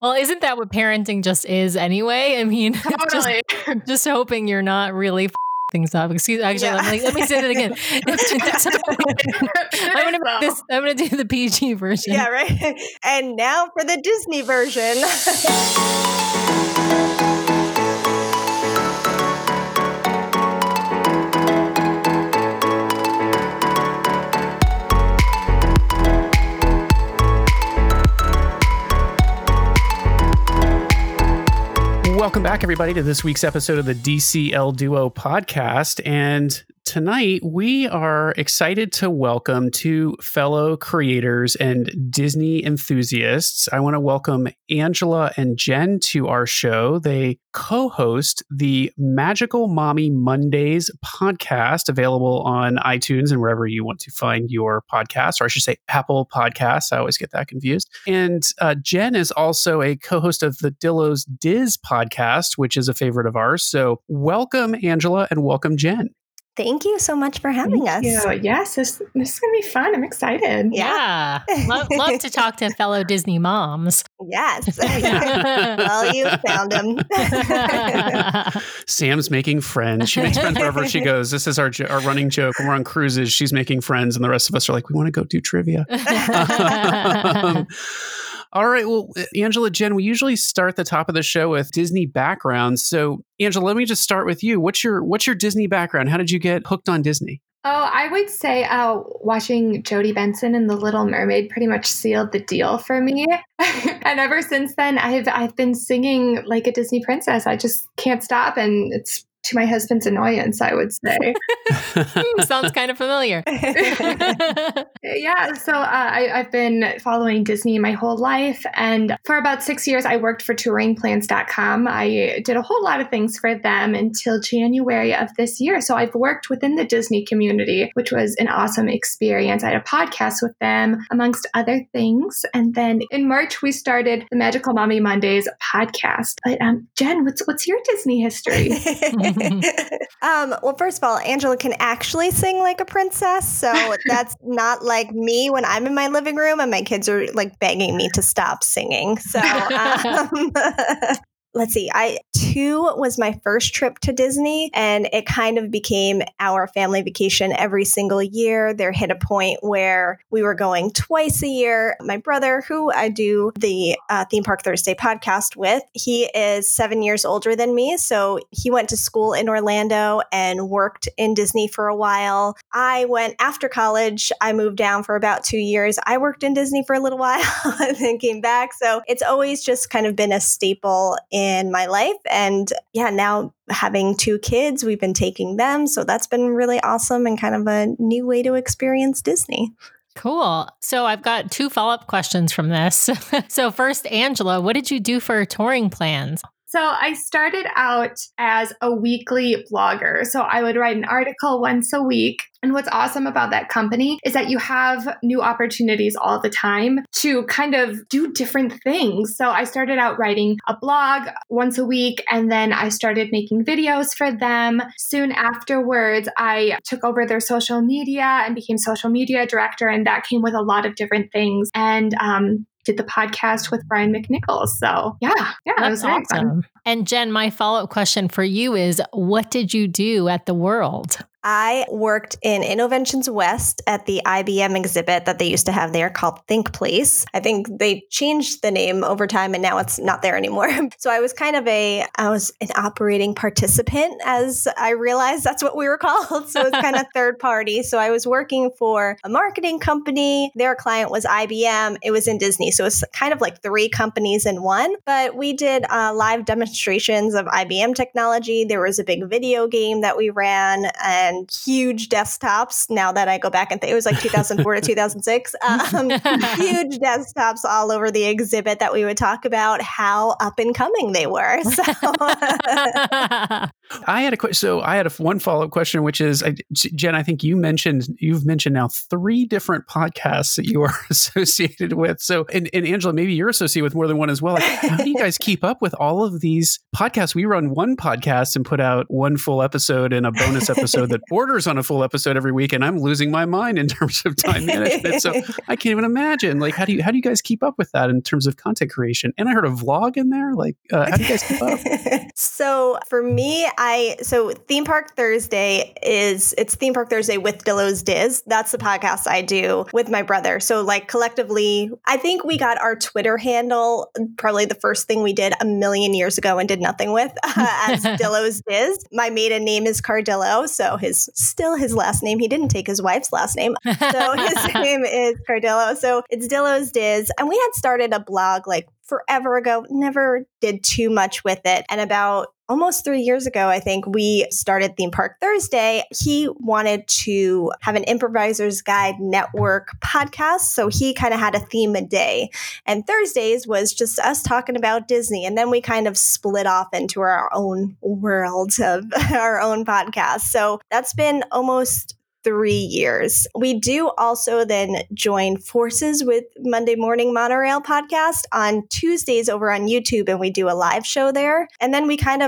Well, isn't that what parenting just is anyway? I mean, totally. just hoping you're not really things up. Let me say that again. I'm going to do the PG version. Yeah, right. And now for the Disney version. Welcome back, everybody, to this week's episode of the DCL Duo podcast. And tonight, we are excited to welcome two fellow creators and Disney enthusiasts. I want to welcome Angela and Jen to our show. They co-host the Magical Mommy Mondays podcast, available on iTunes and wherever you want to find your podcast, or I should say Apple Podcasts. I always get that confused. And Jen is also a co-host of the Dillo's Diz podcast, which is a favorite of ours. So welcome, Angela, and welcome, Jen. Thank you so much for having us. Yes, this is going to be fun. I'm excited. Yeah. Love to talk to fellow Disney moms. Yes. Well, you found them. Sam's making friends. She makes friends wherever she goes. This is our running joke. When we're on cruises, she's making friends, and the rest of us are like, we want to go do trivia. All right. Well, Angela, Jen, we usually start the top of the show with Disney backgrounds. So, Angela, let me just start with you. What's your Disney background? How did you get hooked on Disney? Oh, I would say watching Jodie Benson and The Little Mermaid pretty much sealed the deal for me. And ever since then, I've been singing like a Disney princess. I just can't stop, and it's to my husband's annoyance, I would say. Sounds kind of familiar. Yeah. So I've been following Disney my whole life. And for about 6 years, I worked for touringplans.com. I did a whole lot of things for them until January of this year. So I've worked within the Disney community, which was an awesome experience. I had a podcast with them, amongst other things. And then in March, we started the Magical Mommy Mondays podcast. But Jen, what's your Disney history? Well, first of all, Angela can actually sing like a princess. So that's not like me when I'm in my living room and my kids are like begging me to stop singing. So let's see. Two was my first trip to Disney, and it kind of became our family vacation every single year. There hit a point where we were going twice a year. My brother, who I do the Theme Park Thursday podcast with, he is 7 years older than me. So he went to school in Orlando and worked in Disney for a while. I went after college. I moved down for about 2 years. I worked in Disney for a little while and then came back. So it's always just kind of been a staple in my life. And yeah, now having two kids, we've been taking them. So that's been really awesome and kind of a new way to experience Disney. Cool. So I've got two follow-up questions from this. So first, Angela, what did you do for touring plans? So I started out as a weekly blogger. So I would write an article once a week. And what's awesome about that company is that you have new opportunities all the time to kind of do different things. So I started out writing a blog once a week, and then I started making videos for them. Soon afterwards, I took over their social media and became social media director. And that came with a lot of different things. And did the podcast with Brian McNichols. So yeah, that was awesome. Fun. And Jen, my follow-up question for you is, what did you do at the World? I worked in Innoventions West at the IBM exhibit that they used to have there called Think Place. I think they changed the name over time and now it's not there anymore. So I was an operating participant, as I realized that's what we were called. So it's kind of third party. So I was working for a marketing company. Their client was IBM. It was in Disney. So it's kind of like three companies in one. But we did live demonstrations of IBM technology. There was a big video game that we ran and huge desktops. Now that I go back and think, it was like 2004 to 2006. Huge desktops all over the exhibit that we would talk about how up and coming they were. So I had one follow-up question, which is, Jen, I think you've mentioned now three different podcasts that you are associated with. So, and Angela, maybe you're associated with more than one as well. Like, how do you guys keep up with all of these podcasts? We run one podcast and put out one full episode and a bonus episode that borders on a full episode every week, and I'm losing my mind in terms of time management. So I can't even imagine. Like, how do you guys keep up with that in terms of content creation? And I heard a vlog in there. Like, how do you guys keep up? So for me, so Theme Park Thursday it's Theme Park Thursday with Dillo's Diz. That's the podcast I do with my brother. So like collectively, I think we got our Twitter handle, probably the first thing we did 1 million years ago and did nothing with, as Dillo's Diz. My maiden name is Cardillo, so still his last name. He didn't take his wife's last name. So his name is Cardillo. So it's Dillo's Diz. And we had started a blog like forever ago, never did too much with it. And about almost 3 years ago, I think, we started Theme Park Thursday. He wanted to have an Improviser's Guide Network podcast. So he kind of had a theme a day. And Thursdays was just us talking about Disney. And then we kind of split off into our own world of our own podcast. So that's been almost 3 years. We do also then join forces with Monday Morning Monorail podcast on Tuesdays over on YouTube, and we do a live show there. And then we try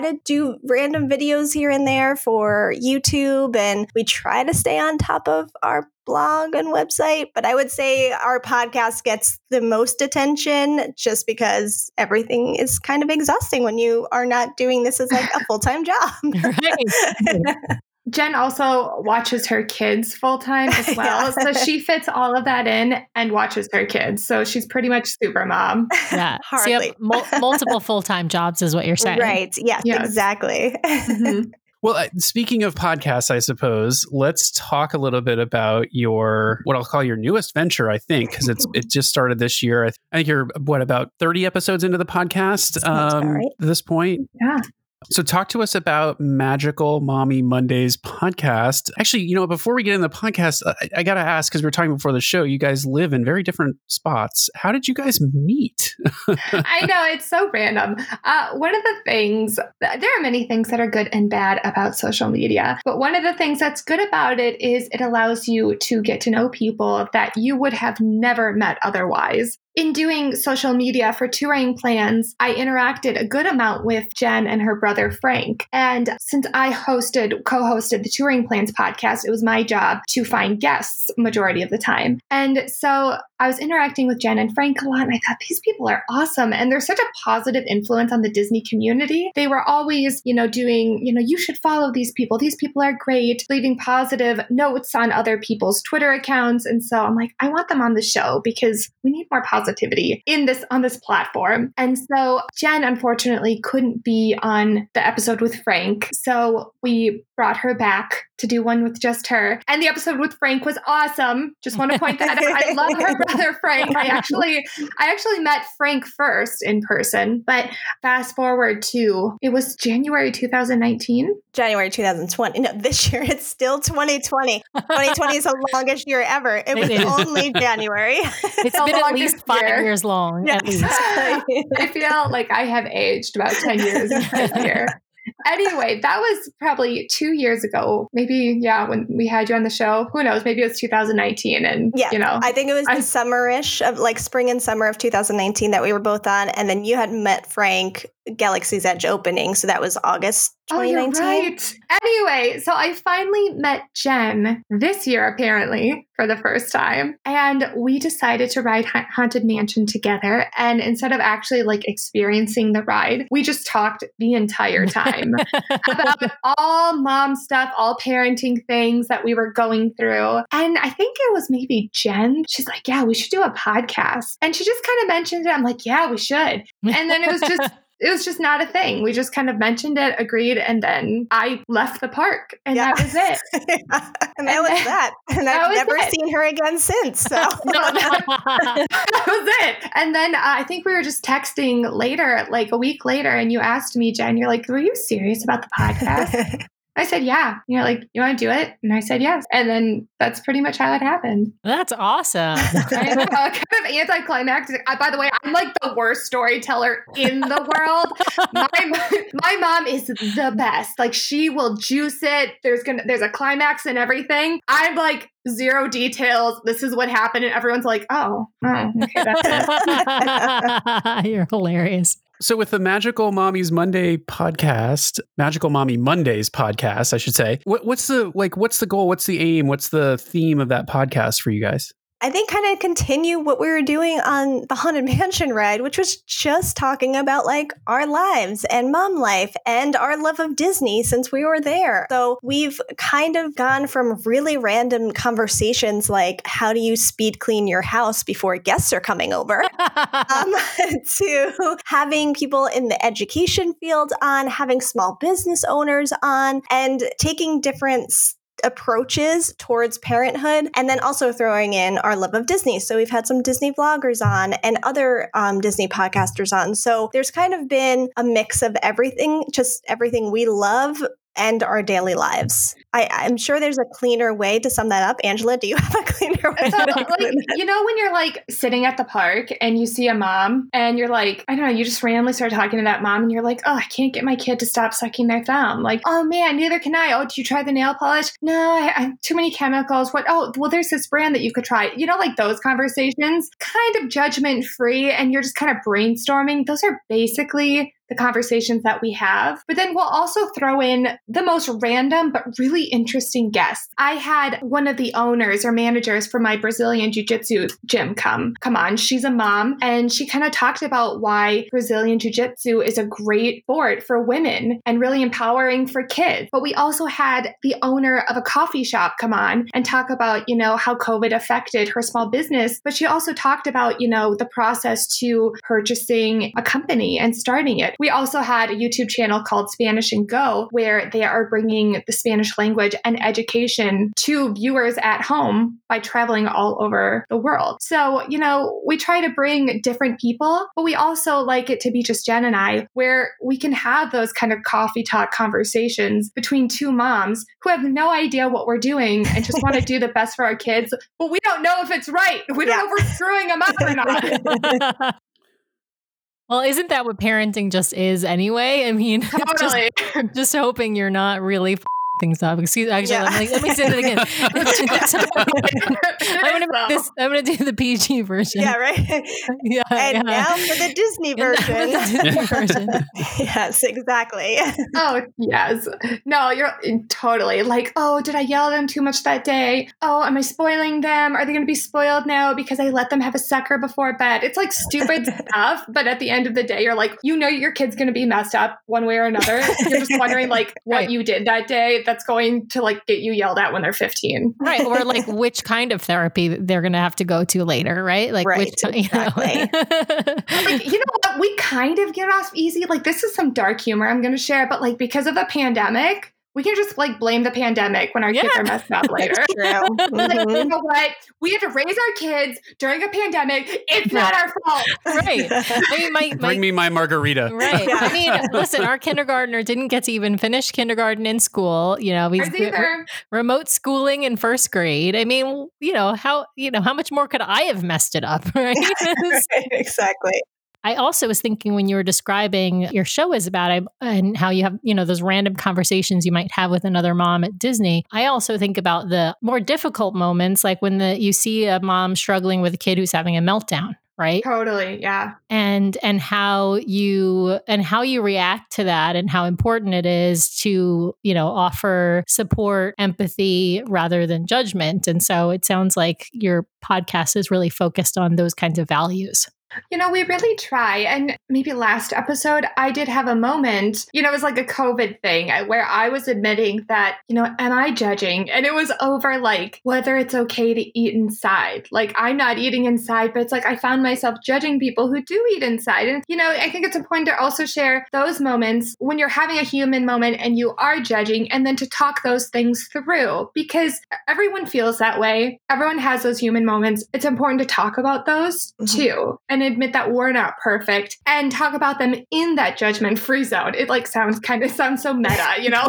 to do random videos here and there for YouTube, and we try to stay on top of our blog and website, but I would say our podcast gets the most attention just because everything is kind of exhausting when you are not doing this as like a full-time job. Right. Jen also watches her kids full time as well. Yeah. So she fits all of that in and watches her kids. So she's pretty much super mom. Yeah. So you have multiple full-time jobs is what you're saying. Right. Yes. Exactly. Mm-hmm. Well, speaking of podcasts, I suppose, let's talk a little bit about what I'll call your newest venture, I think, because it just started this year. I think you're, about 30 episodes into the podcast at this point? Yeah. So talk to us about Magical Mommy Mondays podcast. Actually, before we get into the podcast, I got to ask, because we were talking before the show, you guys live in very different spots. How did you guys meet? I know, it's so random. One of the things, there are many things that are good and bad about social media, but one of the things that's good about it is it allows you to get to know people that you would have never met otherwise. In doing social media for Touring Plans, I interacted a good amount with Jen and her brother, Frank. And since I co-hosted the Touring Plans podcast, it was my job to find guests majority of the time. And so I was interacting with Jen and Frank a lot, and I thought, these people are awesome. And they're such a positive influence on the Disney community. They were always, you should follow these people. These people are great, leaving positive notes on other people's Twitter accounts. And so I'm like, I want them on the show because we need more positivity on this platform. And so Jen, unfortunately, couldn't be on the episode with Frank. So we brought her back to do one with just her. And the episode with Frank was awesome. Just want to point that out. I love her brother, Frank. I actually met Frank first in person, but fast forward to, it was January 2019? January 2020. No, this year it's still 2020. 2020 is the longest year ever. It was only January. It's been at least 5 years long. Yeah. At least. I feel like I have aged about 10 years this year. Anyway, that was probably 2 years ago. Maybe, when we had you on the show. Who knows? Maybe it was 2019. And, I think it was the summer-ish of like spring and summer of 2019 that we were both on. And then you had met Frank, Galaxy's Edge opening. So that was August 2019. Oh, you're right. Anyway, so I finally met Jen this year, apparently, for the first time. And we decided to ride Haunted Mansion together. And instead of actually like experiencing the ride, we just talked the entire time about all mom stuff, all parenting things that we were going through. And I think it was maybe Jen. She's like, yeah, we should do a podcast. And she just kind of mentioned it. I'm like, yeah, we should. And then it was just not a thing. We just kind of mentioned it, agreed, and then I left the park, and that was it. Yeah. And that was that. And I've never seen her again since. So that was it. And then I think we were just texting later, like a week later, and you asked me, Jen, you're like, were you serious about the podcast? I said, yeah. And you're like, you want to do it? And I said, yes. And then that's pretty much how it happened. That's awesome. I know, kind of anticlimactic. By the way, I'm like the worst storyteller in the world. My mom is the best. Like, she will juice it. There's a climax and everything. I'm like, zero details. This is what happened. And everyone's like, oh, okay, that's it. You're hilarious. So with the Magical Mommy's Monday podcast, Magical Mommy Mondays podcast, I should say, what's the goal? What's the aim? What's the theme of that podcast for you guys? I think kind of continue what we were doing on the Haunted Mansion ride, which was just talking about like our lives and mom life and our love of Disney since we were there. So we've kind of gone from really random conversations like how do you speed clean your house before guests are coming over to having people in the education field on, having small business owners on, and taking different approaches towards parenthood, and then also throwing in our love of Disney. So we've had some Disney vloggers on and other Disney podcasters on. So there's kind of been a mix of everything, just everything we love and our daily lives. I'm sure there's a cleaner way to sum that up. Angela, do you have a cleaner way? You know, when you're like sitting at the park and you see a mom and you're like, I don't know, you just randomly start talking to that mom and you're like, oh, I can't get my kid to stop sucking their thumb. Like, oh man, neither can I. Oh, did you try the nail polish? No, I too many chemicals. What? Oh, well, there's this brand that you could try. You know, like those conversations, kind of judgment free. And you're just kind of brainstorming. Those are basically the conversations that we have. But then we'll also throw in the most random but really interesting guests. I had one of the owners or managers from my Brazilian Jiu-Jitsu gym come on. She's a mom, and she kind of talked about why Brazilian Jiu-Jitsu is a great sport for women and really empowering for kids. But we also had the owner of a coffee shop come on and talk about, you know, how COVID affected her small business. But she also talked about, you know, the process to purchasing a company and starting it. We also had a YouTube channel called Spanish and Go, where they are bringing the Spanish language and education to viewers at home by traveling all over the world. So, you know, we try to bring different people, but we also like it to be just Jen and I, where we can have those kind of coffee talk conversations between two moms who have no idea what we're doing and just want to do the best for our kids. But we don't know if it's right. We don't know if we're screwing them up or not. Well, isn't that what parenting just is anyway? I mean, totally. just hoping you're not really things up. Let me say that again. I'm gonna do the PG version. Yeah, right. Now for the Disney version. Yes, exactly. Oh yes. No, you're totally like, oh, did I yell at them too much that day? Oh, am I spoiling them? Are they gonna be spoiled now because I let them have a sucker before bed? It's like stupid stuff, but at the end of the day, you're like, you know your kid's gonna be messed up one way or another. You're just wondering like what you did that day. That's going to like get you yelled at when they're 15. Right. Or like which kind of therapy they're going to have to go to later. Right. Like, you know what? We kind of get off easy. Like this is some dark humor I'm going to share, but like because of the pandemic, we can just like blame the pandemic when our kids are messed up later. That's true. Like, you know what? We had to raise our kids during a pandemic. It's not our fault. Right. I mean, bring me my margarita. Right. Yeah. I mean, listen, our kindergartner didn't get to even finish kindergarten in school. You know, we remote schooling in first grade. I mean, how much more could I have messed it up? Right. Right, exactly. I also was thinking when you were describing your show is about and how you have, you know, those random conversations you might have with another mom at Disney. I also think about the more difficult moments, like when you see a mom struggling with a kid who's having a meltdown. Right? Totally. Yeah. And how you react to that and how important it is to, you know, offer support, empathy rather than judgment. And so it sounds like your podcast is really focused on those kinds of values. You know, we really try. And maybe last episode, I did have a moment, you know, it was like a COVID thing where I was admitting that, you know, am I judging? And it was over like whether it's okay to eat inside. Like I'm not eating inside, but it's like I found myself judging people who do eat inside. And, you know, I think it's important to also share those moments when you're having a human moment and you are judging, and then to talk those things through, because everyone feels that way. Everyone has those human moments. It's important to talk about those too. And admit that we're not perfect and talk about them in that judgment-free zone. It like sounds so meta, you know,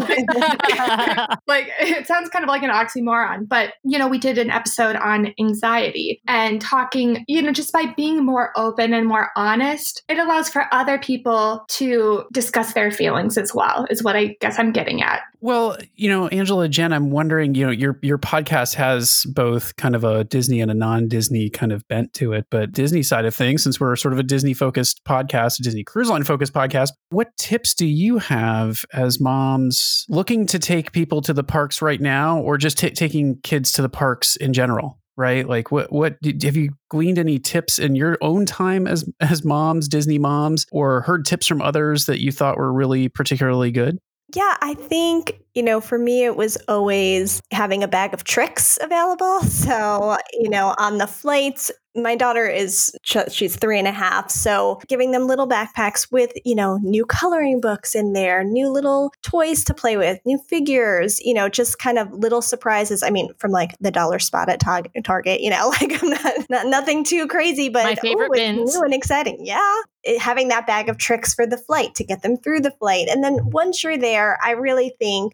like it sounds kind of like an oxymoron, but you know, we did an episode on anxiety and talking, you know, just by being more open and more honest, it allows for other people to discuss their feelings as well, is what I guess I'm getting at. Well, you know, Angela, Jen, I'm wondering, you know, your podcast has both kind of a Disney and a non-Disney kind of bent to it, but Disney side of things, since we're sort of a Disney-focused podcast, a Disney Cruise Line-focused podcast, what tips do you have as moms looking to take people to the parks right now, or just taking kids to the parks in general, right? Like, what have you gleaned any tips in your own time as moms, Disney moms, or heard tips from others that you thought were really particularly good? Yeah, I think, for me, it was always having a bag of tricks available. So, on the flights, my daughter is, she's 3.5. So giving them little backpacks with, new coloring books in there, new little toys to play with, new figures, just kind of little surprises. I mean, from like the dollar spot at Target, like nothing too crazy, but my favorite bins. New and exciting. Yeah. Having that bag of tricks for the flight to get them through the flight. And then once you're there, I really think,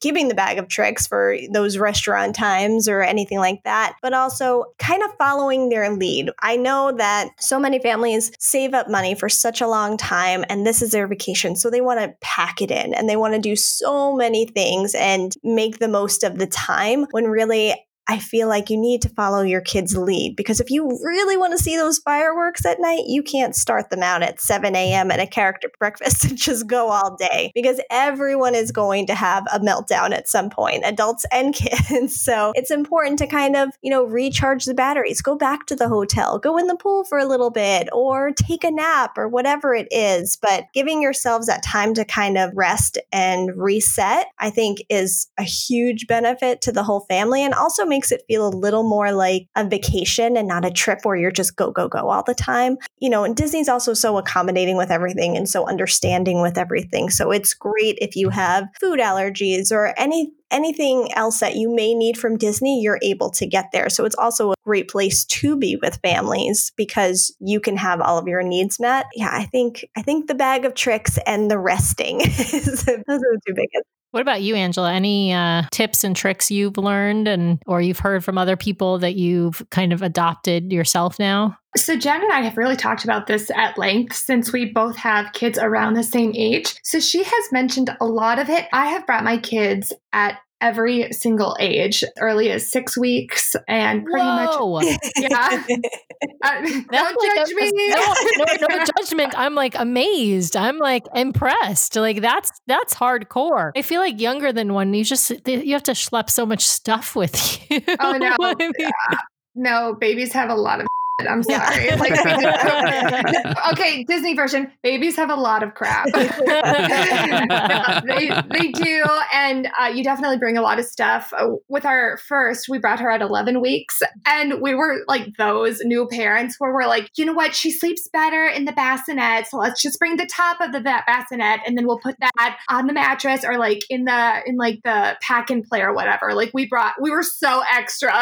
giving the bag of tricks for those restaurant times or anything like that, but also kind of following their lead. I know that so many families save up money for such a long time and this is their vacation. So they want to pack it in and they want to do so many things and make the most of the time, when really I feel like you need to follow your kid's lead, because if you really want to see those fireworks at night, you can't start them out at 7 a.m. at a character breakfast and just go all day, because everyone is going to have a meltdown at some point, adults and kids. So it's important to kind of, recharge the batteries, go back to the hotel, go in the pool for a little bit, or take a nap or whatever it is. But giving yourselves that time to kind of rest and reset, I think, is a huge benefit to the whole family, and also makes it feel a little more like a vacation and not a trip where you're just go, go, go all the time. And Disney's also so accommodating with everything and so understanding with everything. So it's great if you have food allergies or anything else that you may need from Disney, you're able to get there. So it's also a great place to be with families because you can have all of your needs met. Yeah, I think the bag of tricks and the resting, those are the two biggest. What about you, Angela? Any tips and tricks you've learned or you've heard from other people that you've kind of adopted yourself now? So Jen and I have really talked about this at length since we both have kids around the same age. So she has mentioned a lot of it. I have brought my kids at every single age, early as 6 weeks, and pretty much, yeah. Don't judge me. No judgment. I'm like amazed. I'm like impressed. Like that's hardcore. I feel like younger than one, you have to schlep so much stuff with you. Oh no, yeah. No, babies have a lot of. I'm sorry. Okay, Disney version. Babies have a lot of crap. They do. And you definitely bring a lot of stuff. With our first, we brought her at 11 weeks. And we were like those new parents where we're like, you know what? She sleeps better in the bassinet. So let's just bring the top of that bassinet. And then we'll put that on the mattress or like in the pack and play or whatever. Like we were so extra.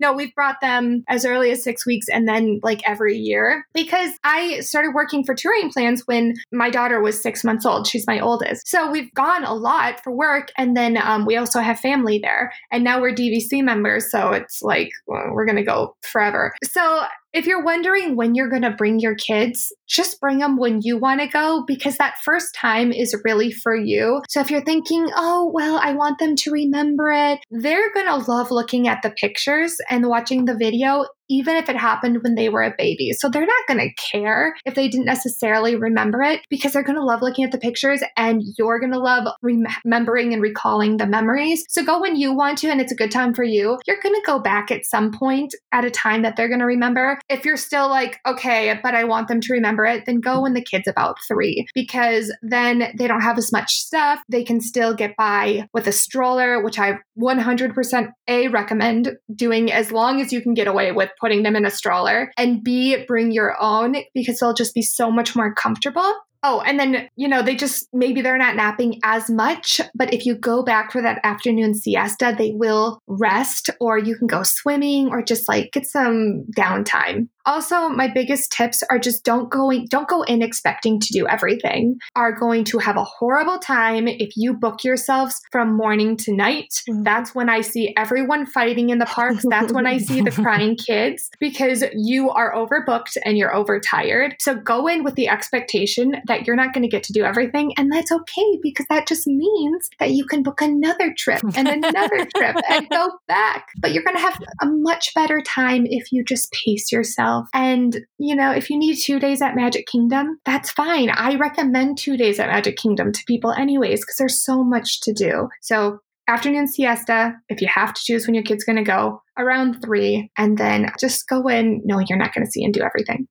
No, we've brought them as early as 6 weeks and then like every year, because I started working for Touring Plans when my daughter was 6 months old. She's my oldest. So we've gone a lot for work. And then we also have family there. And now we're DVC members. So it's like, well, we're going to go forever. So if you're wondering when you're going to bring your kids, just bring them when you want to go, because that first time is really for you. So if you're thinking, oh, well, I want them to remember it, they're going to love looking at the pictures and watching the video, even if it happened when they were a baby. So they're not going to care if they didn't necessarily remember it, because they're going to love looking at the pictures and you're going to love remembering and recalling the memories. So go when you want to and it's a good time for you. You're going to go back at some point at a time that they're going to remember. If you're still like, okay, but I want them to remember it, then go when the kid's about 3, because then they don't have as much stuff. They can still get by with a stroller, which I 100% recommend doing as long as you can get away with putting them in a stroller, and B, bring your own, because they'll just be so much more comfortable. Oh, and then, they maybe they're not napping as much, but if you go back for that afternoon siesta, they will rest, or you can go swimming or just like get some downtime. Also, my biggest tips are just don't go in expecting to do everything. Are going to have a horrible time if you book yourselves from morning to night. That's when I see everyone fighting in the parks. That's when I see the crying kids, because you are overbooked and you're overtired. So go in with the expectation that you're not going to get to do everything. And that's okay, because that just means that you can book another trip and another trip and go back. But you're going to have a much better time if you just pace yourself yourself. And, you know, if you need 2 days at Magic Kingdom, that's fine. I recommend 2 days at Magic Kingdom to people anyways, because there's so much to do. So afternoon siesta, if you have to choose when your kid's going to go, around 3, and then just go in knowing you're not going to see and do everything.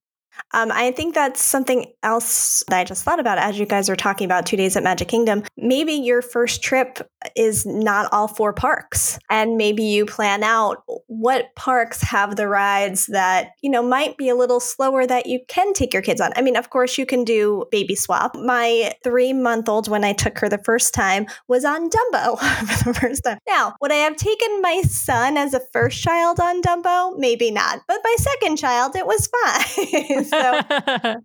I think that's something else that I just thought about as you guys were talking about 2 days at Magic Kingdom. Maybe your first trip is not all 4 parks, and maybe you plan out what parks have the rides that, you know, might be a little slower that you can take your kids on. I mean, of course, you can do baby swap. My 3-month-old, when I took her the first time, was on Dumbo for the first time. Now, would I have taken my son as a first child on Dumbo? Maybe not. But my second child, it was fine. So,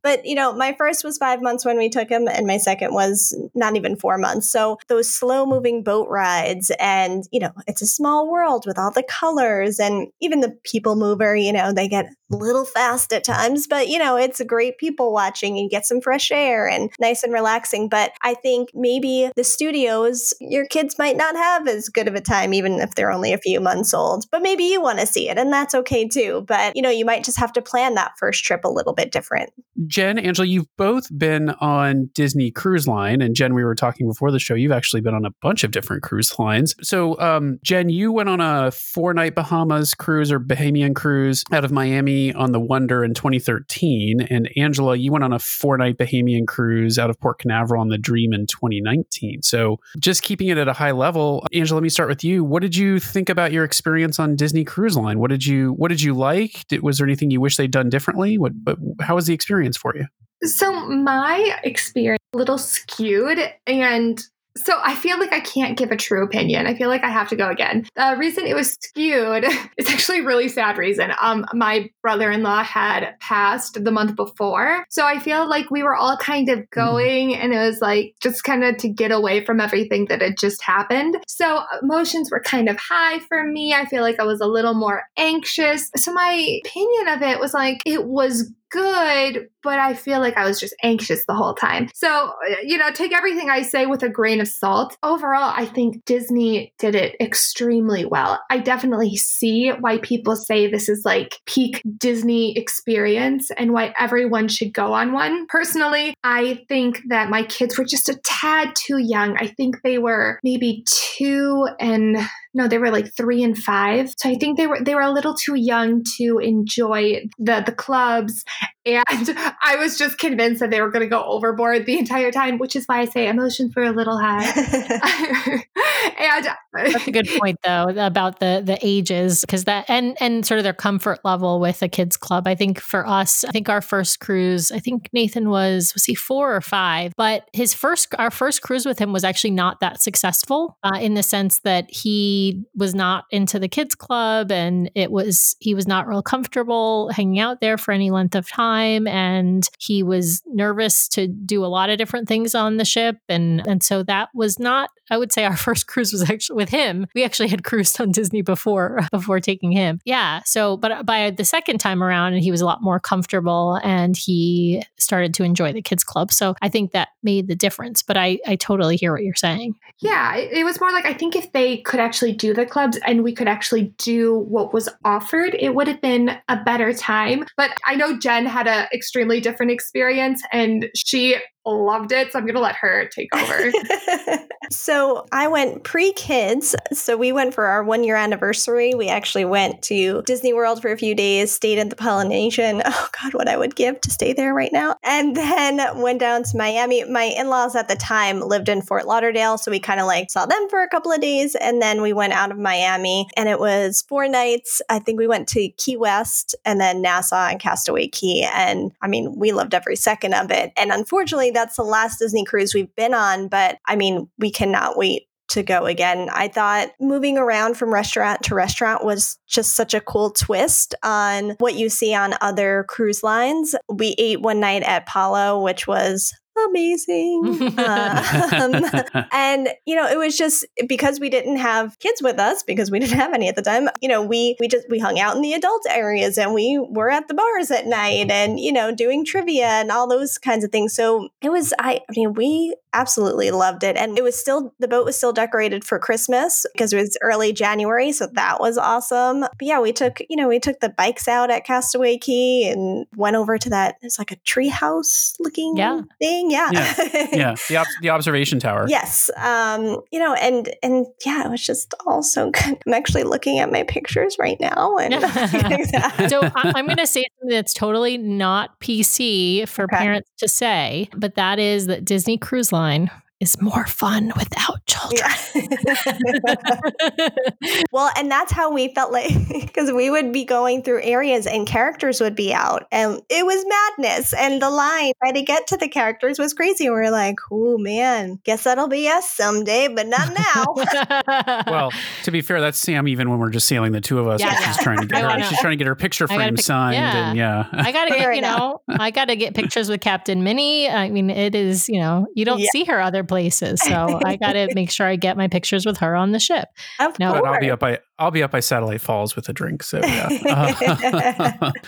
but, you know, my first was 5 months when we took him, and my second was not even 4 months. So those slow moving boat rides, and, you know, it's a small world with all the colors, and even the People Mover, you know, they get a little fast at times, but, you know, it's great people watching and get some fresh air and nice and relaxing. But I think maybe the studios, your kids might not have as good of a time, even if they're only a few months old, but maybe you want to see it, and that's okay too. But, you know, you might just have to plan that first trip a little bit different. Jen, Angela, you've both been on Disney Cruise Line. And Jen, we were talking before the show, you've actually been on a bunch of different cruise lines. So Jen, you went on a 4-night Bahamas cruise or Bahamian cruise out of Miami on the Wonder in 2013. And Angela, you went on a 4-night Bahamian cruise out of Port Canaveral on the Dream in 2019. So just keeping it at a high level, Angela, let me start with you. What did you think about your experience on Disney Cruise Line? What did you like? Was there anything you wish they'd done differently? But how was the experience for you? So my experience a little skewed, and so I feel like I can't give a true opinion. I feel like I have to go again. The reason it was skewed is actually a really sad reason. My brother-in-law had passed the month before. So I feel like we were all kind of going, and it was like just kind of to get away from everything that had just happened. So emotions were kind of high for me. I feel like I was a little more anxious. So my opinion of it was like, it was good, but I feel like I was just anxious the whole time. So, you know, take everything I say with a grain of salt. Overall, I think Disney did it extremely well. I definitely see why people say this is like peak Disney experience and why everyone should go on one. Personally, I think that my kids were just a tad too young. I think they were maybe 3 and 5. So I think they were a little too young to enjoy the clubs. And I was just convinced that they were going to go overboard the entire time, which is why I say emotions were a little high. And that's a good point, though, about the ages, because that and sort of their comfort level with a kids club. I think for us, I think our first cruise, I think Nathan was he 4 or 5, but our first cruise with him was actually not that successful in the sense that he was not into the kids club, and he was not real comfortable hanging out there for any length of time, and he was nervous to do a lot of different things on the ship, and so that was not, I would say, our first cruise was actually with him. We actually had cruised on Disney before taking him. Yeah. So, but by the second time around, he was a lot more comfortable, and he started to enjoy the kids club. So I think that made the difference. But I totally hear what you're saying. Yeah, it was more like, I think if they could actually do the clubs and we could actually do what was offered, it would have been a better time. But I know Jen had an extremely different experience, and she loved it. So I'm going to let her take over. So I went pre-kids. So we went for our 1-year anniversary. We actually went to Disney World for a few days, stayed at the Polynesian. Oh God, what I would give to stay there right now. And then went down to Miami. My in-laws at the time lived in Fort Lauderdale. So we kind of like saw them for a couple of days. And then we went out of Miami, and it was 4 nights. I think we went to Key West and then Nassau and Castaway Cay. And I mean, we loved every second of it. And unfortunately, that's the last Disney cruise we've been on, but I mean, we cannot wait to go again. I thought moving around from restaurant to restaurant was just such a cool twist on what you see on other cruise lines. We ate one night at Palo, which was a amazing. And, you know, it was just because we didn't have kids with us, because we didn't have any at the time, you know, we hung out in the adult areas and we were at the bars at night and, you know, doing trivia and all those kinds of things. So it was, we absolutely loved it. And it was still, the boat was still decorated for Christmas because it was early January. So that was awesome. But yeah, we took the bikes out at Castaway Cay and went over to that, it's like a treehouse looking thing. Yeah. The observation tower. Yes. And yeah, it was just all so good. I'm actually looking at my pictures right now. And So I'm going to say something that's totally not PC for parents to say, but that is that Disney Cruise Line is more fun without children. Yeah. Well, and that's how we felt, like, because we would be going through areas and characters would be out and it was madness. And the line trying to get to the characters was crazy. We were like, oh man, guess that'll be us someday, but not now. Well, to be fair, that's Sam even when we're just sailing, the two of us. Yeah. She's trying to get her, she's trying to get her picture frame signed. Yeah. And I gotta get pictures with Captain Minnie. I mean, it is, you know, you don't see her other places. So I got to make sure I get my pictures with her on the ship. But I'll be up by Satellite Falls with a drink. So yeah.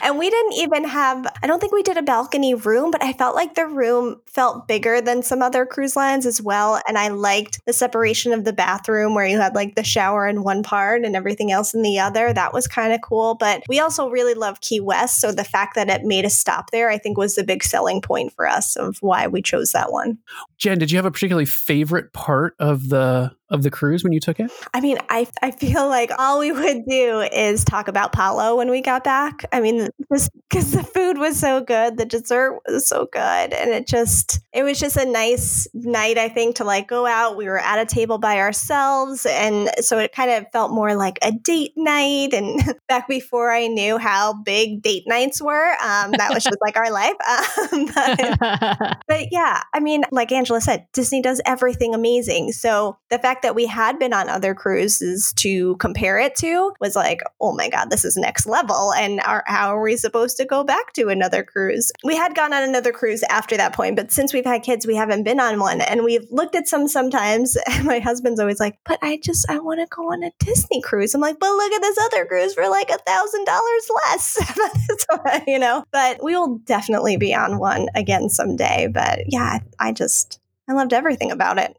And we didn't even have, I don't think we did a balcony room, but I felt like the room felt bigger than some other cruise lines as well. And I liked the separation of the bathroom where you had like the shower in one part and everything else in the other. That was kind of cool. But we also really love Key West. So the fact that it made us stop there, I think, was the big selling point for us of why we chose that one. Jen, did you have a particularly favorite part of the cruise when you took it? I mean, I feel like all we would do is talk about Palo when we got back. I mean, just because the food was so good, the dessert was so good. And it was just a nice night, I think, to like go out. We were at a table by ourselves. And so it kind of felt more like a date night. And back before I knew how big date nights were, that was just like our life. But yeah, I mean, like Angela said, Disney does everything amazing. So the fact that we had been on other cruises to compare it to was like, oh my God, this is next level. And how are we supposed to go back to another cruise? We had gone on another cruise after that point, but since we've had kids, we haven't been on one. And we've looked at some sometimes. And my husband's always like, but I want to go on a Disney cruise. I'm like, but look at this other cruise for like $1,000 less, you know, but we will definitely be on one again someday. But yeah, I loved everything about it.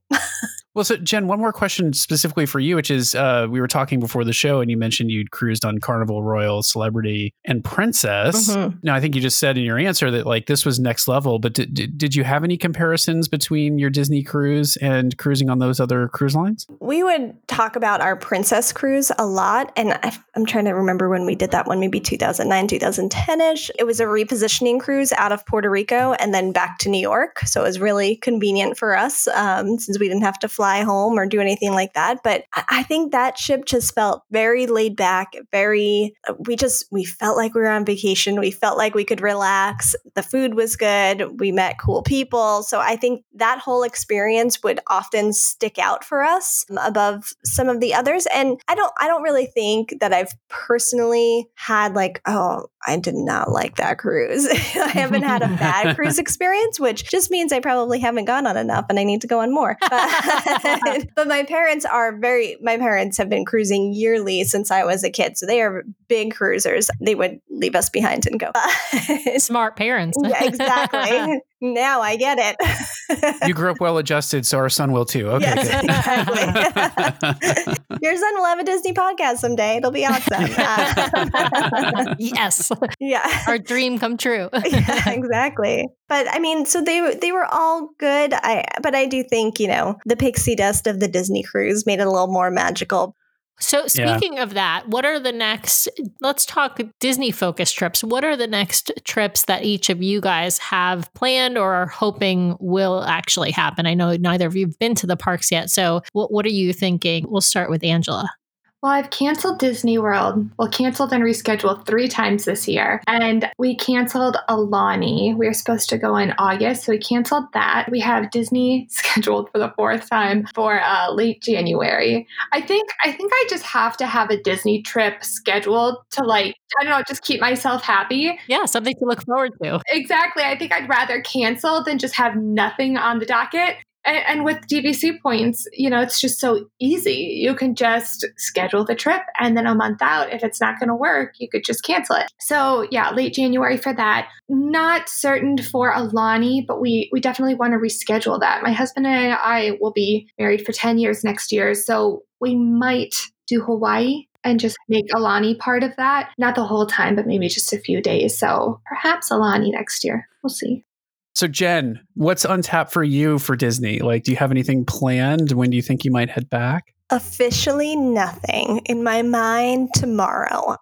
Well, so Jen, one more question specifically for you, which is we were talking before the show and you mentioned you'd cruised on Carnival, Royal, Celebrity, and Princess. Mm-hmm. Now, I think you just said in your answer that like this was next level, but did you have any comparisons between your Disney cruise and cruising on those other cruise lines? We would talk about our Princess cruise a lot. And I'm trying to remember when we did that one, maybe 2009, 2010-ish. It was a repositioning cruise out of Puerto Rico and then back to New York. So it was really convenient for us since we didn't have to fly home or do anything like that. But I think that ship just felt very laid back, we felt like we were on vacation. We felt like we could relax. The food was good. We met cool people. So I think that whole experience would often stick out for us above some of the others. And I don't really think that I've personally had like, oh, I did not like that cruise. I haven't had a bad cruise experience, which just means I probably haven't gone on enough and I need to go on more. But my parents have been cruising yearly since I was a kid. So they are big cruisers. They would leave us behind and go. Smart parents. Yeah, exactly. Now I get it. You grew up well adjusted, so our son will too. Okay. Yes, exactly. Your son will have a Disney podcast someday. It'll be awesome. Yes. Yeah. Our dream come true. Yeah, exactly. But I mean, so they were all good. But I do think, you know, the pixie dust of the Disney cruise made it a little more magical. So speaking of that, what are the next, let's talk Disney focused trips. What are the next trips that each of you guys have planned or are hoping will actually happen? I know neither of you have been to the parks yet. So what are you thinking? We'll start with Angela. well, I've canceled Disney World. Well, canceled and rescheduled 3 times this year. And we canceled Alani. We were supposed to go in August, so we canceled that. We have Disney scheduled for the 4th time for late January. I think I just have to have a Disney trip scheduled to, like, I don't know, just keep myself happy. Yeah, something to look forward to. Exactly. I think I'd rather cancel than just have nothing on the docket. And with DVC points, you know, it's just so easy. You can just schedule the trip, and then a month out, if it's not going to work, you could just cancel it. So yeah, late January for that. Not certain for Alani, but we definitely want to reschedule that. My husband and I will be married for 10 years next year, so we might do Hawaii and just make Alani part of that. Not the whole time, but maybe just a few days. So perhaps Alani next year. We'll see. So Jen, what's untapped for you for Disney? Like, do you have anything planned? When do you think you might head back? Officially nothing. In my mind, tomorrow.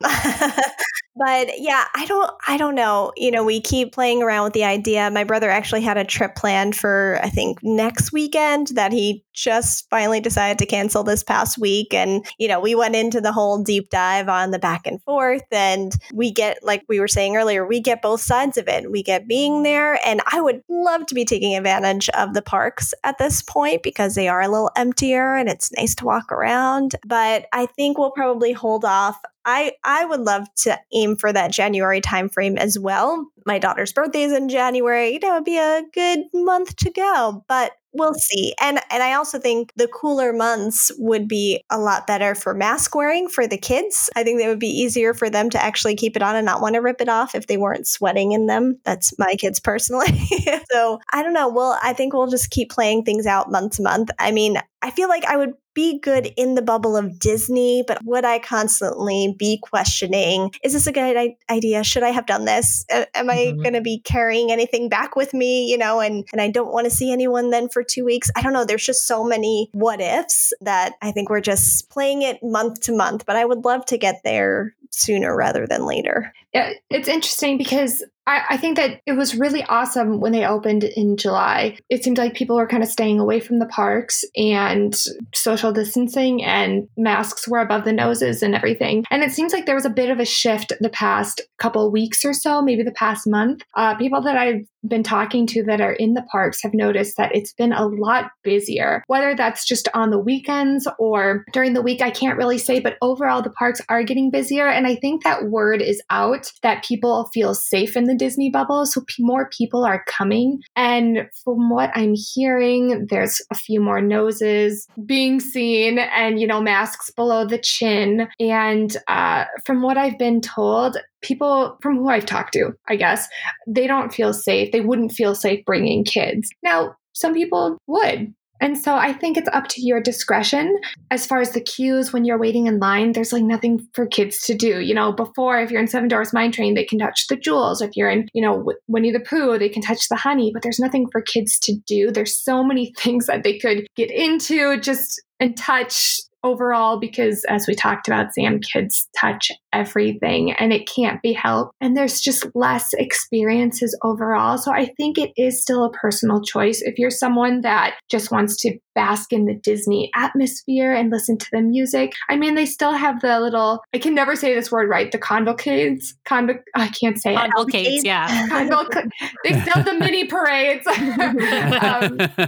But yeah, I don't know. You know, we keep playing around with the idea. My brother actually had a trip planned for, I think, next weekend that he just finally decided to cancel this past week. And, you know, we went into the whole deep dive on the back and forth, and we get, like we were saying earlier, we get both sides of it. We get being there, and I would love to be taking advantage of the parks at this point because they are a little emptier and it's nice to walk around. But I think we'll probably hold off. I would love to aim for that January timeframe as well. My daughter's birthday is in January. You know, it'd be a good month to go, but we'll see. And I also think the cooler months would be a lot better for mask wearing for the kids. I think that would be easier for them to actually keep it on and not want to rip it off if they weren't sweating in them. That's my kids personally. So I don't know. Well, I think we'll just keep playing things out month to month. I mean, I feel like I would be good in the bubble of Disney, but would I constantly be questioning, is this a good idea? Should I have done this? Am I going to be carrying anything back with me? You know, and I don't want to see anyone then for 2 weeks. I don't know. There's just so many what ifs that I think we're just playing it month to month, but I would love to get there sooner rather than later. Yeah, it's interesting because I think that it was really awesome when they opened in July. It seemed like people were kind of staying away from the parks and social distancing, and masks were above the noses and everything. And it seems like there was a bit of a shift the past couple weeks or so, maybe the past month. People that I've been talking to that are in the parks have noticed that it's been a lot busier, whether that's just on the weekends or during the week. I can't really say, but overall the parks are getting busier. And I think that word is out that people feel safe in the Disney bubble. So more people are coming. And from what I'm hearing, there's a few more noses being seen and, you know, masks below the chin. And from what I've been told, people from who I've talked to, I guess, they don't feel safe. They wouldn't feel safe bringing kids. Now, some people would. And so I think it's up to your discretion. As far as the queues, when you're waiting in line, there's like nothing for kids to do. You know, before, if you're in Seven Dwarfs Mine Train, they can touch the jewels. If you're in, you know, Winnie the Pooh, they can touch the honey, but there's nothing for kids to do. There's so many things that they could get into just and touch overall, because as we talked about, Sam, kids touch everything and it can't be helped. And there's just less experiences overall. So I think it is still a personal choice. If you're someone that just wants to bask in the Disney atmosphere and listen to the music, I mean, they still have the little, I can never say this word right, the convocades. I can't say it. Convocades, yeah. They still have the mini parades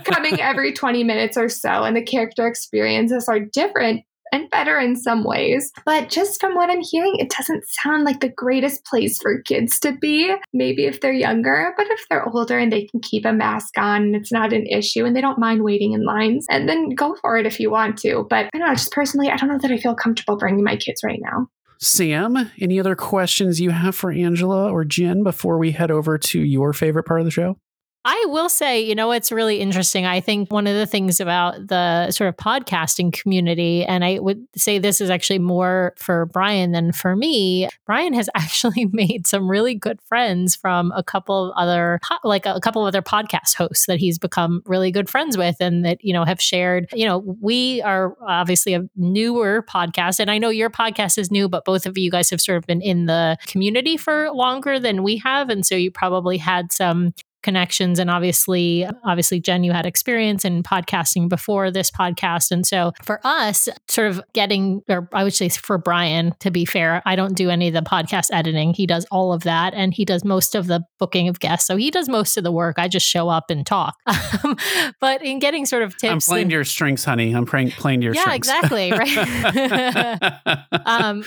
coming every 20 minutes or so. And the character experiences are different and better in some ways. But just from what I'm hearing, it doesn't sound like the greatest place for kids to be. Maybe if they're younger, but if they're older and they can keep a mask on and it's not an issue and they don't mind waiting in lines, and then go for it if you want to. But I don't know, just personally, I don't know that I feel comfortable bringing my kids right now. Sam, any other questions you have for Angela or Jen before we head over to your favorite part of the show? I will say, you know, it's really interesting. I think one of the things about the sort of podcasting community, and I would say this is actually more for Brian than for me, Brian has actually made some really good friends from a couple of other, like a couple of other podcast hosts that he's become really good friends with, and that, you know, have shared, you know, we are obviously a newer podcast, and I know your podcast is new, but both of you guys have sort of been in the community for longer than we have. And so you probably had some connections. And obviously, Jen, you had experience in podcasting before this podcast. And so for us, sort of getting, or I would say for Brian, to be fair, I don't do any of the podcast editing. He does all of that. And he does most of the booking of guests. So he does most of the work. I just show up and talk. But in getting sort of tips. I'm playing to your strengths, honey. I'm playing to your strengths. Yeah, exactly. Right.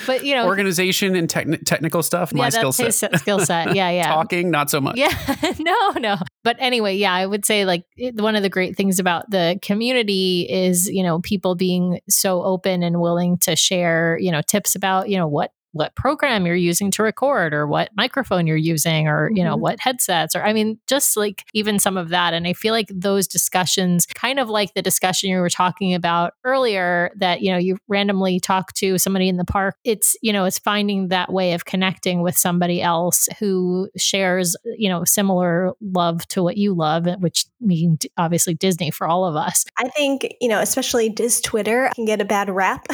But, you know. Organization and technical stuff, yeah, my skill set. Skill set. Yeah, yeah. Talking, not so much. Yeah. No. But anyway, yeah, I would say like one of the great things about the community is, you know, people being so open and willing to share, you know, tips about, you know, what program you're using to record or what microphone you're using or, you know, what headsets or, I mean, just like even some of that. And I feel like those discussions, kind of like the discussion you were talking about earlier that, you know, you randomly talk to somebody in the park. It's, you know, it's finding that way of connecting with somebody else who shares, you know, similar love to what you love, which means obviously Disney for all of us. I think, you know, especially Diz Twitter can get a bad rap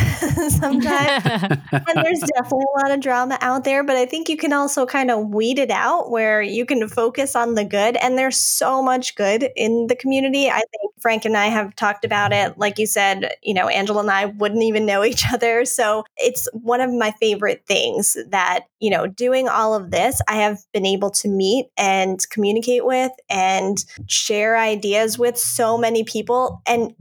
sometimes. And there's definitely a lot of drama out there, but I think you can also kind of weed it out where you can focus on the good. And there's so much good in the community. I think Frank and I have talked about it. Like you said, you know, Angela and I wouldn't even know each other. So it's one of my favorite things that, you know, doing all of this, I have been able to meet and communicate with and share ideas with so many people and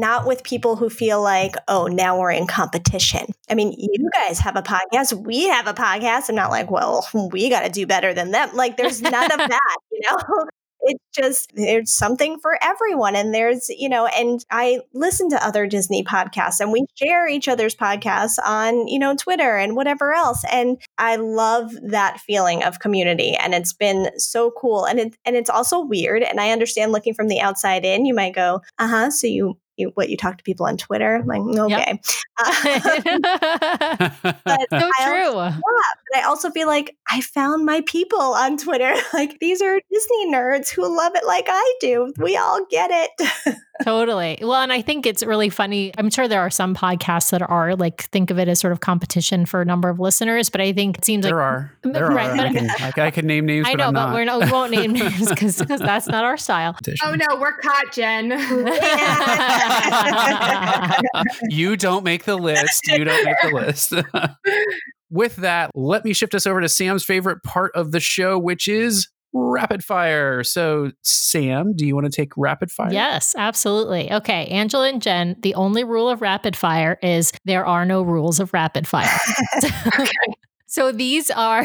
not with people who feel like, oh, now we're in competition. I mean, you guys have a podcast. We have a podcast. I'm not like, well, we got to do better than them. Like there's none of that, you know? It's just, there's something for everyone. And there's, you know, and I listen to other Disney podcasts and we share each other's podcasts on, you know, Twitter and whatever else. And I love that feeling of community. And it's been so cool. And it's also weird. And I understand looking from the outside in, you might go, so you talk to people on Twitter. I'm like, okay. Yep. But so true. But I also feel like I found my people on Twitter. Like these are Disney nerds who love it like I do. We all get it. Totally. Well, and I think it's really funny. I'm sure there are some podcasts that are like, think of it as sort of competition for a number of listeners, but I think it seems like there are. Right, I could name names. I know, we won't name names because that's not our style. Oh no, we're caught, Jen. You don't make the list. With that, let me shift us over to Sam's favorite part of the show, which is rapid fire. So, Sam, do you want to take rapid fire? Yes, absolutely. Okay, Angela and Jen, the only rule of rapid fire is there are no rules of rapid fire. Okay. So these are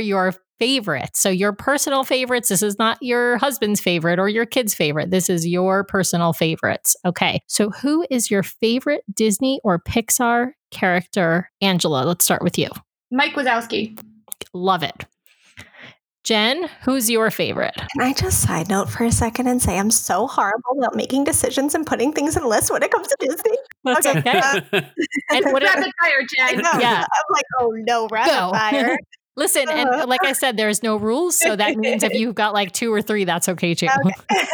your favorites. So your personal favorites. This is not your husband's favorite or your kid's favorite. This is your personal favorites. Okay. So who is your favorite Disney or Pixar character? Angela, let's start with you. Mike Wazowski. Love it. Jen, who's your favorite? Can I just side note for a second and say I'm so horrible about making decisions and putting things in lists when it comes to Disney? That's okay. And what rapid fire, Jen? Yeah. I'm like, oh no, rapid fire. Listen, and like I said, there's no rules. So that means if you've got like 2 or 3, that's okay too. Okay.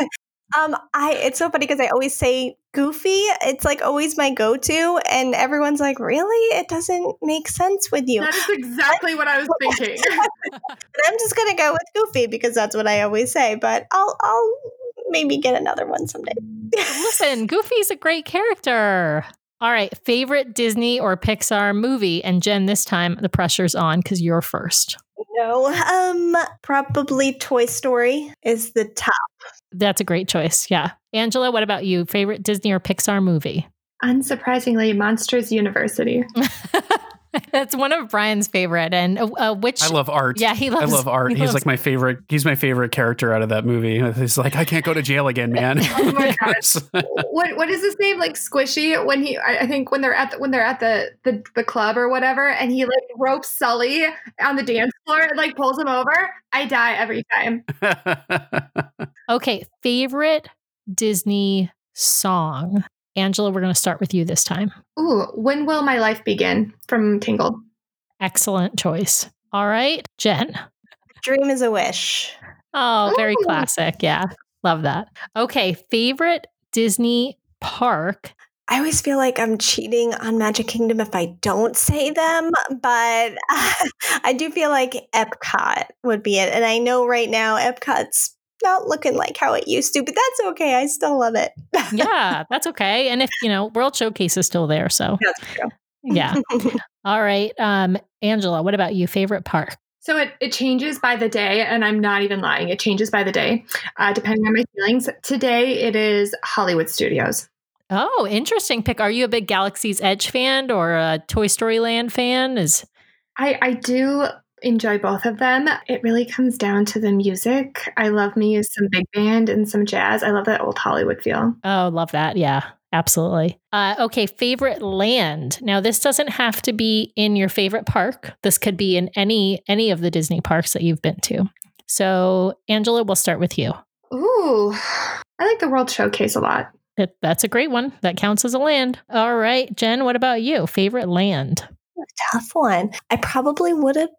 It's so funny because I always say Goofy. It's like always my go-to. And everyone's like, really? It doesn't make sense with you. That's exactly what I was thinking. I'm just going to go with Goofy because that's what I always say. But I'll maybe get another one someday. Listen, Goofy's a great character. All right. Favorite Disney or Pixar movie? And Jen, this time the pressure's on because you're first. No, probably Toy Story is the top. That's a great choice. Yeah. Angela, what about you? Favorite Disney or Pixar movie? Unsurprisingly, Monsters University. That's one of Brian's favorite. And which I love Art. Yeah, I love Art. He's like my favorite. He's my favorite character out of that movie. He's like, I can't go to jail again, man. Oh my gosh. What is his name? Like Squishy. When he, I think when they're at the club or whatever, and he like ropes Sully on the dance floor and like pulls him over. I die every time. Okay, favorite Disney song. Angela, we're going to start with you this time. Ooh, When Will My Life Begin from Tangled. Excellent choice. All right, Jen. Dream is a Wish. Oh, very classic. Yeah, love that. Okay, favorite Disney park. I always feel like I'm cheating on Magic Kingdom if I don't say them, but I do feel like Epcot would be it. And I know right now Epcot's not looking like how it used to, but that's okay. I still love it. Yeah, that's okay. And if, you know, World Showcase is still there. So that's true. Yeah. All right. Angela, what about you? Favorite park? So it changes by the day, and I'm not even lying. It changes by the day, depending on my feelings. Today, it is Hollywood Studios. Oh, interesting pick. Are you a big Galaxy's Edge fan or a Toy Story Land fan? I do enjoy both of them. It really comes down to the music. I love me some big band and some jazz. I love that old Hollywood feel. Oh, love that. Yeah. Absolutely. Okay. Favorite land. Now this doesn't have to be in your favorite park. This could be in any of the Disney parks that you've been to. So Angela, we'll start with you. Ooh, I like the World Showcase a lot. That's a great one. That counts as a land. All right, Jen, what about you? Favorite land? A tough one. I probably would have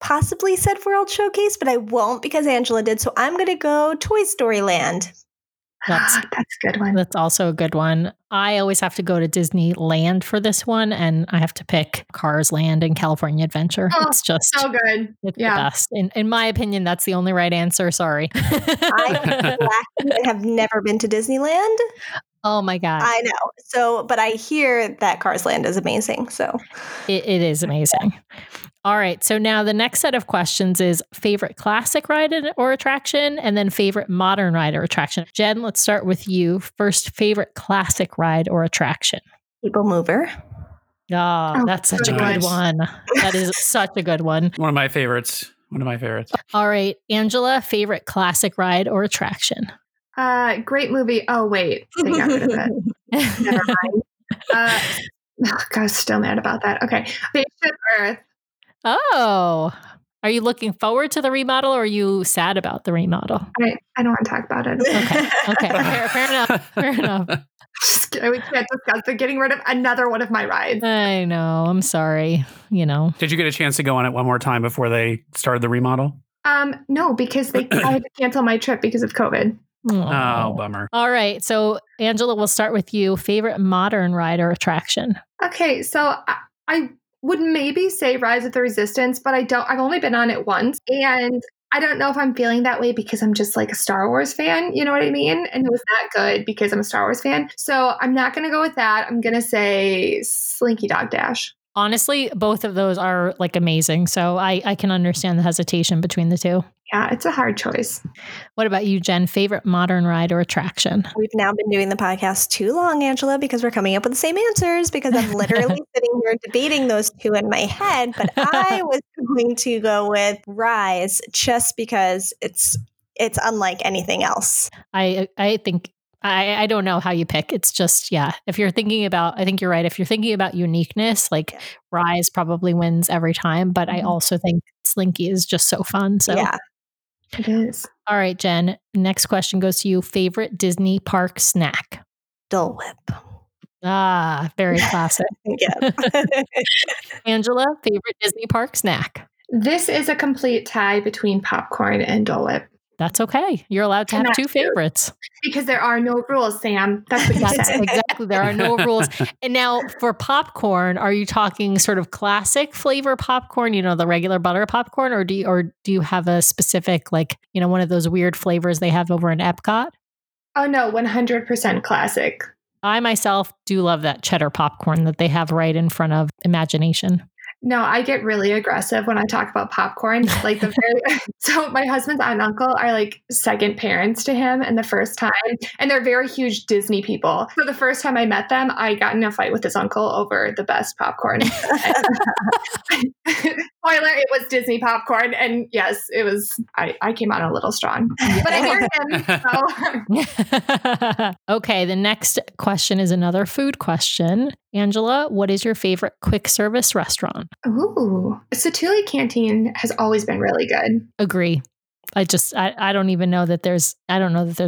possibly said World Showcase, but I won't because Angela did. So I'm going to go Toy Story Land. That's a good one. That's also a good one. I always have to go to Disneyland for this one, and I have to pick Cars Land and California Adventure. Oh, it's just so good. It's the best. In my opinion, that's the only right answer. Sorry. I have never been to Disneyland. Oh my God. I know. So, but I hear that Cars Land is amazing. So it is amazing. Yeah. All right. So now the next set of questions is favorite classic ride or attraction, and then favorite modern ride or attraction. Jen, let's start with you. First, favorite classic ride or attraction. People Mover. Oh, that's such a good one. That is such a good one. One of my favorites. All right. Angela, favorite classic ride or attraction. Great movie. Oh, wait. They got rid of it. Never mind. God, still mad about that. Okay. Spaceship Earth. Oh, are you looking forward to the remodel or are you sad about the remodel? I don't want to talk about it. Okay. Fair enough. We can't discuss the getting rid of another one of my rides. I know. I'm sorry. You know. Did you get a chance to go on it one more time before they started the remodel? No, because I had to cancel my trip because of COVID. Oh, bummer. All right. So Angela, we'll start with you. Favorite modern ride or attraction? Okay. So I would maybe say Rise of the Resistance, but I've only been on it once. And I don't know if I'm feeling that way because I'm just like a Star Wars fan. You know what I mean? And it was that good because I'm a Star Wars fan. So I'm not going to go with that. I'm going to say Slinky Dog Dash. Honestly, both of those are like amazing. So I can understand the hesitation between the two. Yeah, it's a hard choice. What about you, Jen? Favorite modern ride or attraction? We've now been doing the podcast too long, Angela, because we're coming up with the same answers because I'm literally sitting here debating those two in my head. But I was going to go with Rise just because it's unlike anything else. I think... I don't know how you pick. It's just, yeah, if you're thinking about, I think you're right. If you're thinking about uniqueness, like Rise probably wins every time, but I also think Slinky is just so fun. So yeah, it is. All right, Jen, next question goes to you. Favorite Disney park snack? Dole Whip. Ah, very classic. Yeah. Angela, favorite Disney park snack? This is a complete tie between popcorn and Dole Whip. That's okay. You're allowed to have two favorites. Because there are no rules, Sam. That's what you said. Exactly. There are no rules. And now for popcorn, are you talking sort of classic flavor popcorn, you know, the regular butter popcorn, or do you have a specific, like, you know, one of those weird flavors they have over in Epcot? Oh, no, 100% classic. I myself do love that cheddar popcorn that they have right in front of Imagination. No, I get really aggressive when I talk about popcorn. Like so my husband and uncle are like second parents to him, and the first time, and they're very huge Disney people. So the first time I met them, I got in a fight with his uncle over the best popcorn. Spoiler, it was Disney popcorn, and yes, it was. I came out a little strong, but I hear him. So. Okay, the next question is another food question. Angela, what is your favorite quick service restaurant? Ooh, Satuli Canteen has always been really good. Agree. I don't know that there's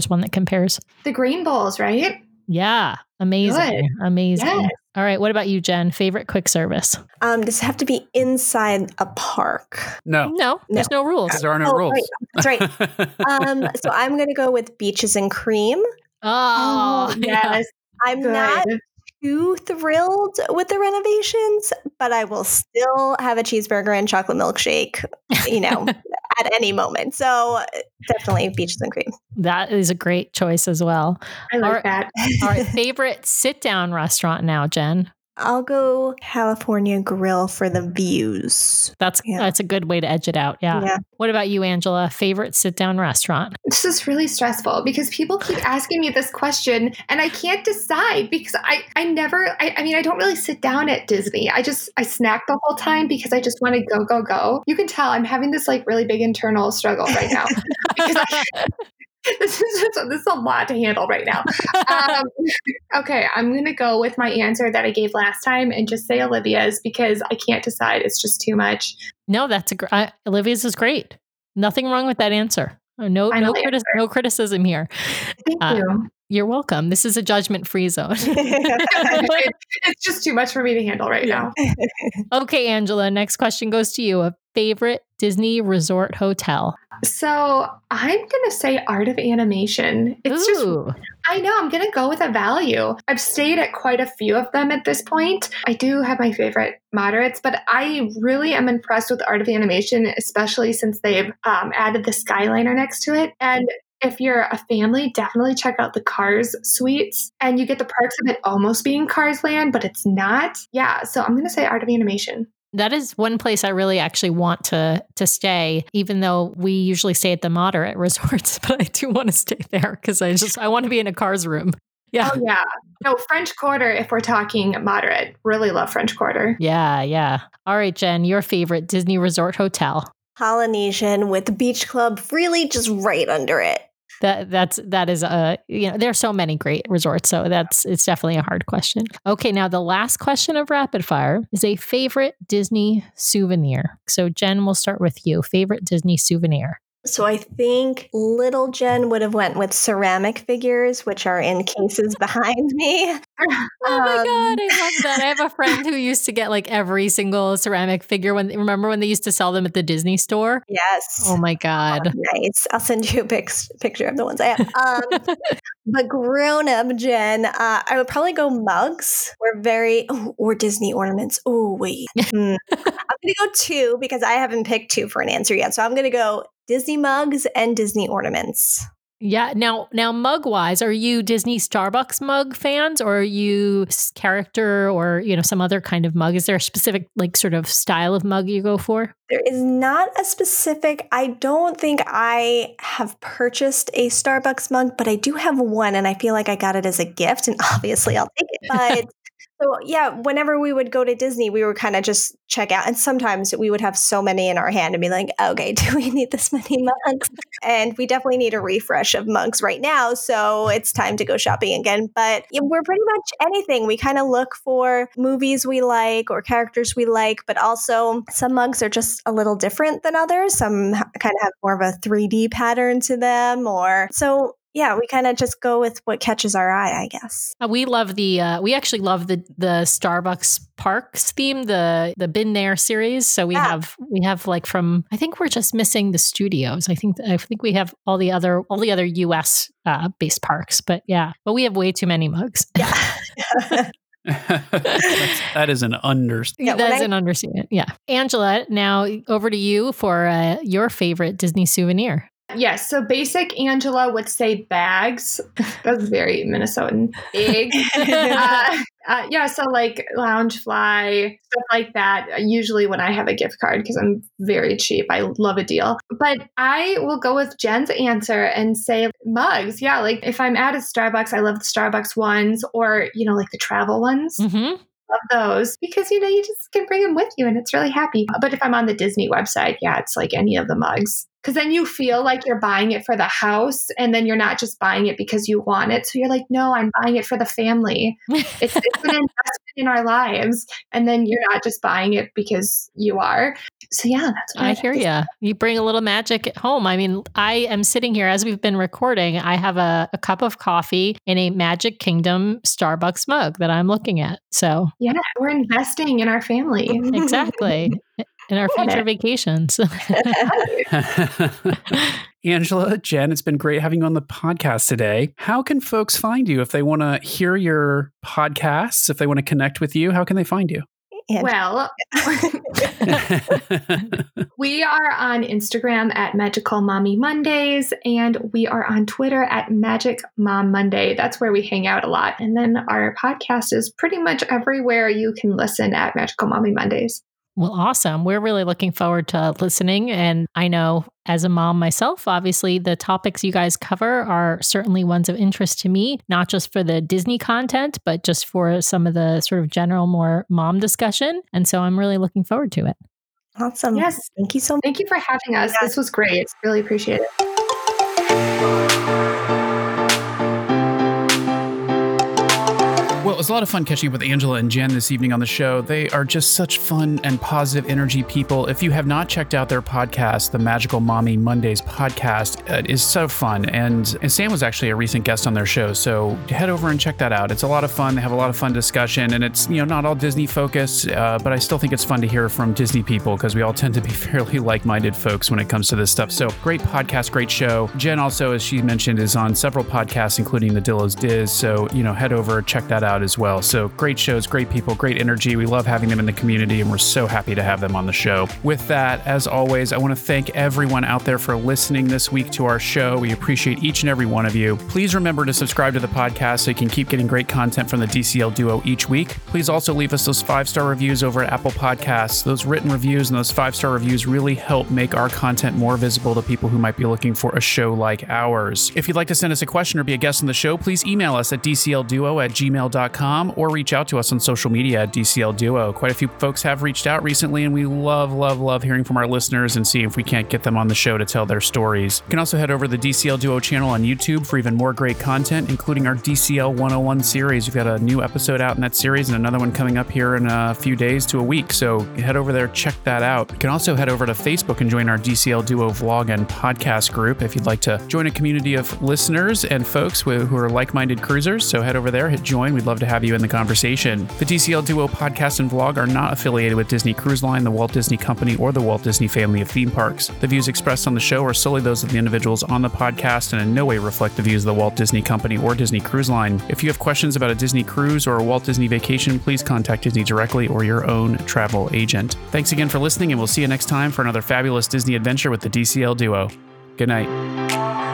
one that compares. The Green Bowls, right? Yeah. Amazing. Good. Amazing. Yes. All right. What about you, Jen? Favorite quick service? Does it have to be inside a park? No. There's no rules. There are no rules. Right. That's right. So I'm going to go with Beaches and Cream. Oh yes. Yeah. I'm not too thrilled with the renovations, but I will still have a cheeseburger and chocolate milkshake. You know, at any moment. So definitely Beaches and Cream. That is a great choice as well. I like that. Our favorite sit-down restaurant now, Jen. I'll go California Grill for the views. That's a good way to edge it out. Yeah. What about you, Angela? Favorite sit-down restaurant? This is really stressful because people keep asking me this question and I can't decide because I never, I mean, I don't really sit down at Disney. I snack the whole time because I just want to go, go, go. You can tell I'm having this like really big internal struggle right now because This is a lot to handle right now. Okay, I'm going to go with my answer that I gave last time and just say Olivia's because I can't decide. It's just too much. No, Olivia's is great. Nothing wrong with that answer. No criticism here. Thank you. You're welcome. This is a judgment-free zone. It's just too much for me to handle right now. Okay, Angela, next question goes to you. A favorite Disney resort hotel? So I'm going to say Art of Animation. It's just, I know, I'm going to go with a value. I've stayed at quite a few of them at this point. I do have my favorite moderates, but I really am impressed with Art of Animation, especially since they've added the Skyliner next to it. And if you're a family, definitely check out the Cars suites, and you get the perks of it almost being Cars Land, but it's not. Yeah. So I'm going to say Art of Animation. That is one place I really actually want to stay, even though we usually stay at the moderate resorts, but I do want to stay there because I want to be in a Cars room. Yeah. Oh, yeah. No, French Quarter, if we're talking moderate, really love French Quarter. Yeah. Yeah. All right, Jen, your favorite Disney resort hotel? Polynesian with Beach Club really just right under it. That is, there are so many great resorts. So it's definitely a hard question. Okay. Now the last question of rapid fire is a favorite Disney souvenir. So Jen, we'll start with you. Favorite Disney souvenir. So I think little Jen would have went with ceramic figures, which are in cases behind me. Oh my God, I love that. I have a friend who used to get like every single ceramic figure. Remember when they used to sell them at the Disney store? Yes. Oh my God. Oh, nice. I'll send you a picture of the ones I have. But grown up, Jen, I would probably go mugs or Disney ornaments. Oh, wait. I'm going to go two because I haven't picked two for an answer yet. So I'm going to go Disney mugs and Disney ornaments. Yeah. Now mug wise, are you Disney Starbucks mug fans or are you character or, some other kind of mug? Is there a specific like sort of style of mug you go for? There is not a specific. I don't think I have purchased a Starbucks mug, but I do have one and I feel like I got it as a gift and obviously I'll take it. But so yeah, whenever we would go to Disney, we were kind of just check out. And sometimes we would have so many in our hand and be like, okay, do we need this many mugs? And we definitely need a refresh of mugs right now. So it's time to go shopping again. But we're pretty much anything. We kind of look for movies we like or characters we like, but also some mugs are just a little different than others. Some kind of have more of a 3D pattern to them Yeah, we kind of just go with what catches our eye, I guess. We actually love the Starbucks Parks theme, the Been There series. So we have like from, I think we're just missing the studios. I think we have all the other US based parks, but yeah, we have way too many mugs. Yeah. That is an understatement. Yeah, that is an understatement. Yeah. Angela, now over to you for your favorite Disney souvenir. Yes. So basic Angela would say bags. That's very Minnesotan. Big. So like lounge fly, stuff like that. Usually when I have a gift card because I'm very cheap. I love a deal. But I will go with Jen's answer and say mugs. Yeah. Like if I'm at a Starbucks, I love the Starbucks ones or, like the travel ones. Mm-hmm. Love those because, you just can bring them with you and it's really happy. But if I'm on the Disney website, yeah, it's like any of the mugs. Because then you feel like you're buying it for the house and then you're not just buying it because you want it. So you're like, no, I'm buying it for the family. It's an investment in our lives. And then you're not just buying it because you are. So yeah, that's what I hear you. You bring a little magic at home. I mean, I am sitting here as we've been recording. I have a cup of coffee in a Magic Kingdom Starbucks mug that I'm looking at. So yeah, we're investing in our family. Exactly. In our future vacations. Angela, Jen, it's been great having you on the podcast today. How can folks find you if they want to hear your podcasts, if they want to connect with you? How can they find you? And well, we are on Instagram at Magical Mommy Mondays, and we are on Twitter at Magic Mom Monday. That's where we hang out a lot. And then our podcast is pretty much everywhere you can listen at Magical Mommy Mondays. Well, awesome. We're really looking forward to listening. And I know as a mom myself, obviously the topics you guys cover are certainly ones of interest to me, not just for the Disney content, but just for some of the sort of general more mom discussion. And so I'm really looking forward to it. Awesome. Yes. Thank you so much. Thank you for having us. Yes. This was great. Really appreciate it. Well, it was a lot of fun catching up with Angela and Jen this evening on the show. They are just such fun and positive energy people. If you have not checked out their podcast, the Magical Mommy Mondays podcast, it is so fun. And Sam was actually a recent guest on their show, so head over and check that out. It's a lot of fun. They have a lot of fun discussion, and it's, you know, not all Disney focused, but I still think it's fun to hear from Disney people because we all tend to be fairly like-minded folks when it comes to this stuff. So great podcast, great show. Jen also, as she mentioned, is on several podcasts, including the Dillo's Diz. So, you know, head over, check that out as well. So great shows, great people, great energy. We love having them in the community, and we're so happy to have them on the show. With that, as always, I want to thank everyone out there for listening this week to our show. We appreciate each and every one of you. Please remember to subscribe to the podcast so you can keep getting great content from the DCL Duo each week. Please also leave us those 5-star reviews over at Apple Podcasts. Those written reviews and those 5-star reviews really help make our content more visible to people who might be looking for a show like ours. If you'd like to send us a question or be a guest on the show, please email us at dclduo@gmail.com. Or reach out to us on social media at DCL Duo. Quite a few folks have reached out recently, and we love hearing from our listeners and see if we can't get them on the show to tell their stories. You can also head over to the DCL Duo channel on YouTube for even more great content, including our DCL 101 series. We've got a new episode out in that series and another one coming up here in a few days to a week. So head over there, check that out. You can also head over to Facebook and join our DCL Duo vlog and podcast group if you'd like to join a community of listeners and folks who are like-minded cruisers. So head over there, hit join. We'd love to have you in the conversation. The DCL Duo podcast and vlog are not affiliated with Disney Cruise Line, the Walt Disney Company, or the Walt Disney family of theme parks. The views expressed on the show are solely those of the individuals on the podcast and in no way reflect the views of the Walt Disney Company or Disney Cruise Line. If you have questions about a Disney cruise or a Walt Disney vacation, please contact Disney directly or your own travel agent. Thanks again for listening, and we'll see you next time for another fabulous Disney adventure with the DCL Duo. Good night.